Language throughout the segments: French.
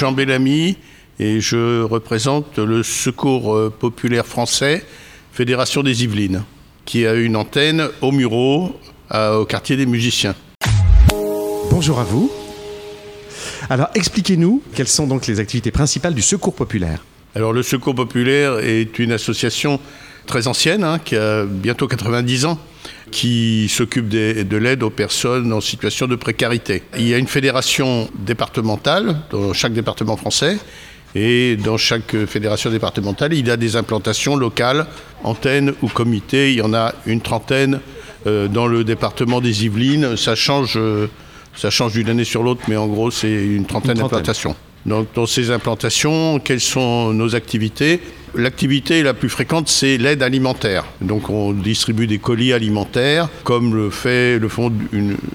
Jean Bellamy et je représente le Secours Populaire Français, Fédération des Yvelines, qui a une antenne aux Mureaux, au quartier des musiciens. Bonjour à vous. Alors expliquez-nous quelles sont donc les activités principales du Secours Populaire. Alors le Secours Populaire est une association très ancienne, qui a bientôt 90 ans, qui s'occupe de l'aide aux personnes en situation de précarité. Il y a une fédération départementale dans chaque département français, et dans chaque fédération départementale, il y a des implantations locales, antennes ou comités. Il y en a une trentaine dans le département des Yvelines. Ça change d'une année sur l'autre, mais en gros, c'est une trentaine d'implantations. Donc, dans ces implantations, quelles sont nos activités ? L'activité la plus fréquente, c'est l'aide alimentaire. Donc on distribue des colis alimentaires, comme le font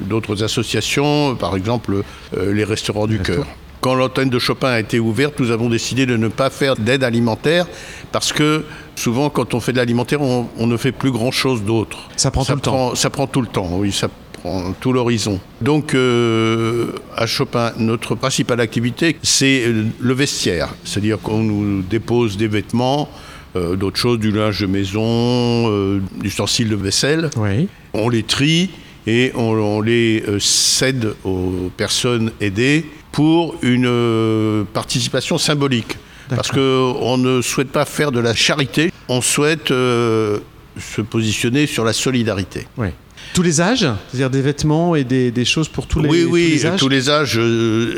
d'autres associations, par exemple les restaurants du cœur. Quand l'antenne de Chopin a été ouverte, nous avons décidé de ne pas faire d'aide alimentaire, parce que souvent, quand on fait de l'alimentaire, on ne fait plus grand-chose d'autre. Ça prend tout le temps. Ça prend tout le temps, oui, ça prend tout l'horizon. Donc, à Chopin, notre principale activité, c'est le vestiaire. C'est-à-dire qu'on nous dépose des vêtements, d'autres choses, du linge de maison, d'ustensiles de vaisselle. Oui. On les trie et on les cède aux personnes aidées pour une participation symbolique. D'accord. Parce qu'on ne souhaite pas faire de la charité, on souhaite se positionner sur la solidarité. Oui. Tous les âges, c'est-à-dire des vêtements et des choses pour tous les âges.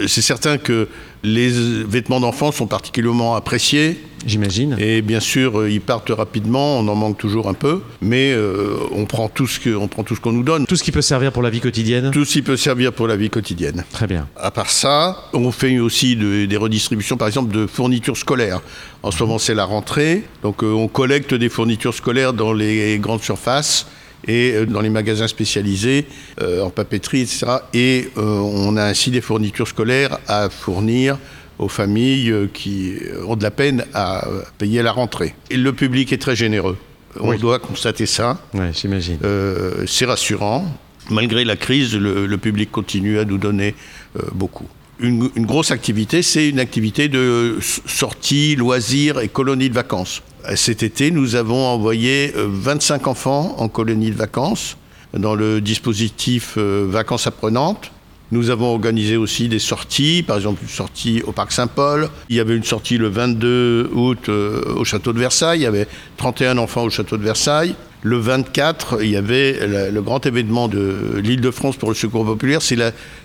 C'est certain que les vêtements d'enfants sont particulièrement appréciés. J'imagine. Et bien sûr, ils partent rapidement, on en manque toujours un peu, mais on prend tout ce qu'on nous donne. Tout ce qui peut servir pour la vie quotidienne. Très bien. À part ça, on fait aussi des redistributions, par exemple, de fournitures scolaires. En ce moment, c'est la rentrée, donc on collecte des fournitures scolaires dans les grandes surfaces et dans les magasins spécialisés, en papeterie, etc. Et on a ainsi des fournitures scolaires à fournir aux familles qui ont de la peine à payer la rentrée. Et le public est très généreux. On doit constater ça. Oui, j'imagine. C'est rassurant. Malgré la crise, le public continue à nous donner beaucoup. Une grosse activité, c'est une activité de sortie, loisirs et colonies de vacances. Cet été, nous avons envoyé 25 enfants en colonie de vacances dans le dispositif Vacances Apprenantes. Nous avons organisé aussi des sorties, par exemple une sortie au Parc Saint-Paul. Il y avait une sortie le 22 août au Château de Versailles. Il y avait 31 enfants au Château de Versailles. Le 24, il y avait le grand événement de l'Île-de-France pour le Secours Populaire. C'est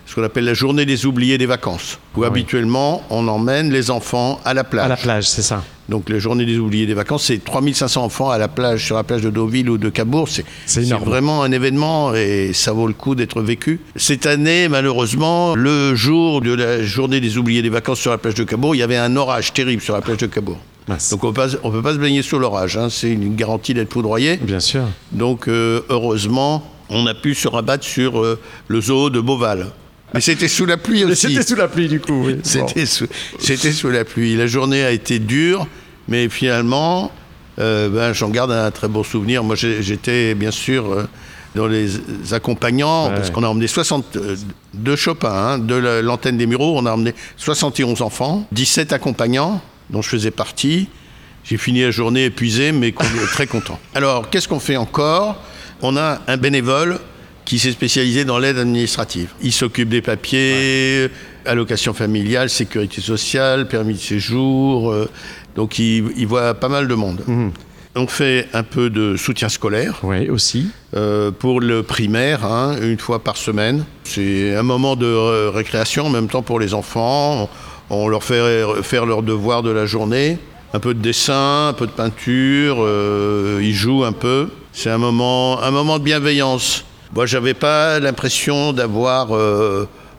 ce qu'on appelle la journée des oubliés des vacances, où habituellement, on emmène les enfants à la plage. À la plage, c'est ça. Donc la journée des oubliés des vacances, c'est 3500 enfants à la plage, sur la plage de Deauville ou de Cabourg. C'est vraiment un événement et ça vaut le coup d'être vécu. Cette année, malheureusement, le jour de la journée des oubliés des vacances sur la plage de Cabourg, il y avait un orage terrible sur la plage de Cabourg. Mince. Donc on ne peut pas se baigner sous l'orage, c'est une garantie d'être foudroyé. Bien sûr. Donc heureusement, on a pu se rabattre sur le zoo de Beauval. Mais c'était sous la pluie aussi. C'était sous la pluie du coup, oui. C'était sous la pluie. La journée a été dure, mais finalement, j'en garde un très bon souvenir. Moi j'étais bien sûr dans les accompagnants, parce qu'on a emmené 62 Chopin, de l'antenne des Mureaux, on a emmené 71 enfants, 17 accompagnants dont je faisais partie. J'ai fini la journée épuisé, mais très content. Alors, qu'est-ce qu'on fait encore ? On a un bénévole qui s'est spécialisé dans l'aide administrative. Il s'occupe des papiers, allocations familiales, sécurité sociale, permis de séjour. Donc, il voit pas mal de monde. Mmh. On fait un peu de soutien scolaire. Oui, aussi. Pour le primaire, une fois par semaine. C'est un moment de récréation en même temps pour les enfants. On leur fait faire leurs devoirs de la journée, un peu de dessin, un peu de peinture, ils jouent un peu. C'est un moment de bienveillance. Moi, j'avais pas l'impression d'avoir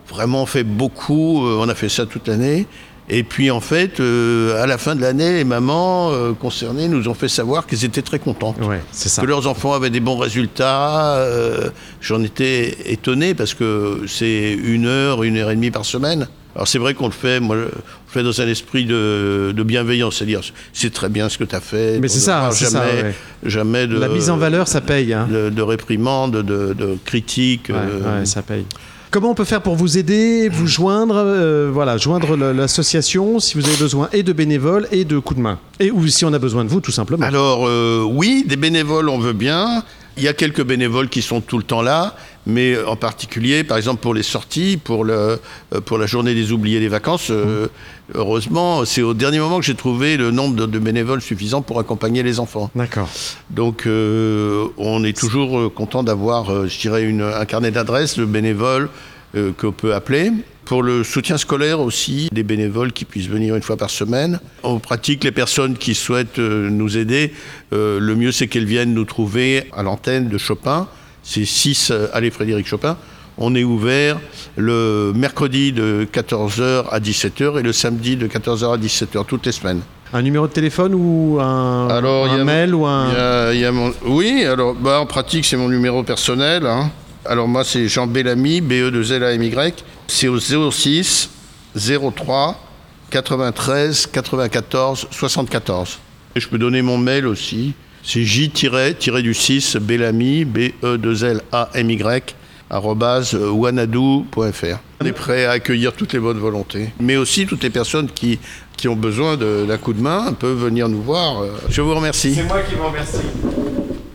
vraiment fait beaucoup, on a fait ça toute l'année. Et puis en fait, à la fin de l'année, les mamans concernées nous ont fait savoir qu'elles étaient très contentes, que leurs enfants avaient des bons résultats. J'en étais étonné parce que c'est une heure et demie par semaine. Alors c'est vrai qu'on le fait, moi, je le fais dans un esprit de bienveillance, c'est-à-dire c'est très bien ce que tu as fait. Mais c'est ça, jamais de... La mise en valeur, ça paye. Hein. De réprimande, de critique. Ouais, ça paye. Comment on peut faire pour vous aider, vous joindre, joindre l'association si vous avez besoin et de bénévoles et de coups de main, et ou si on a besoin de vous tout simplement. Alors oui, des bénévoles on veut bien. Il y a quelques bénévoles qui sont tout le temps là, mais en particulier, par exemple, pour les sorties, pour la journée des oubliés des vacances, heureusement, c'est au dernier moment que j'ai trouvé le nombre de bénévoles suffisant pour accompagner les enfants. D'accord. Donc, on est toujours content d'avoir, je dirais, un carnet d'adresses de bénévoles qu'on peut appeler. Pour le soutien scolaire aussi, des bénévoles qui puissent venir une fois par semaine. On pratique les personnes qui souhaitent nous aider. Le mieux, c'est qu'elles viennent nous trouver à l'antenne de Chopin. C'est 6 allée Frédéric Chopin. On est ouvert le mercredi de 14h à 17h et le samedi de 14h à 17h, toutes les semaines. Un numéro de téléphone ou un mail ou un... Oui, alors en pratique, c'est mon numéro personnel. Hein. Alors moi, c'est Jean Bellamy, B-E-2-L-A-M-Y. C'est au 06 03 93 94 74. Et je peux donner mon mail aussi. C'est j-du-6 Bellamy, B-E-2-L-A-M-Y, @wanadoo.fr. On est prêt à accueillir toutes les bonnes volontés. Mais aussi toutes les personnes qui ont besoin d'un coup de main peuvent venir nous voir. Je vous remercie. C'est moi qui vous remercie.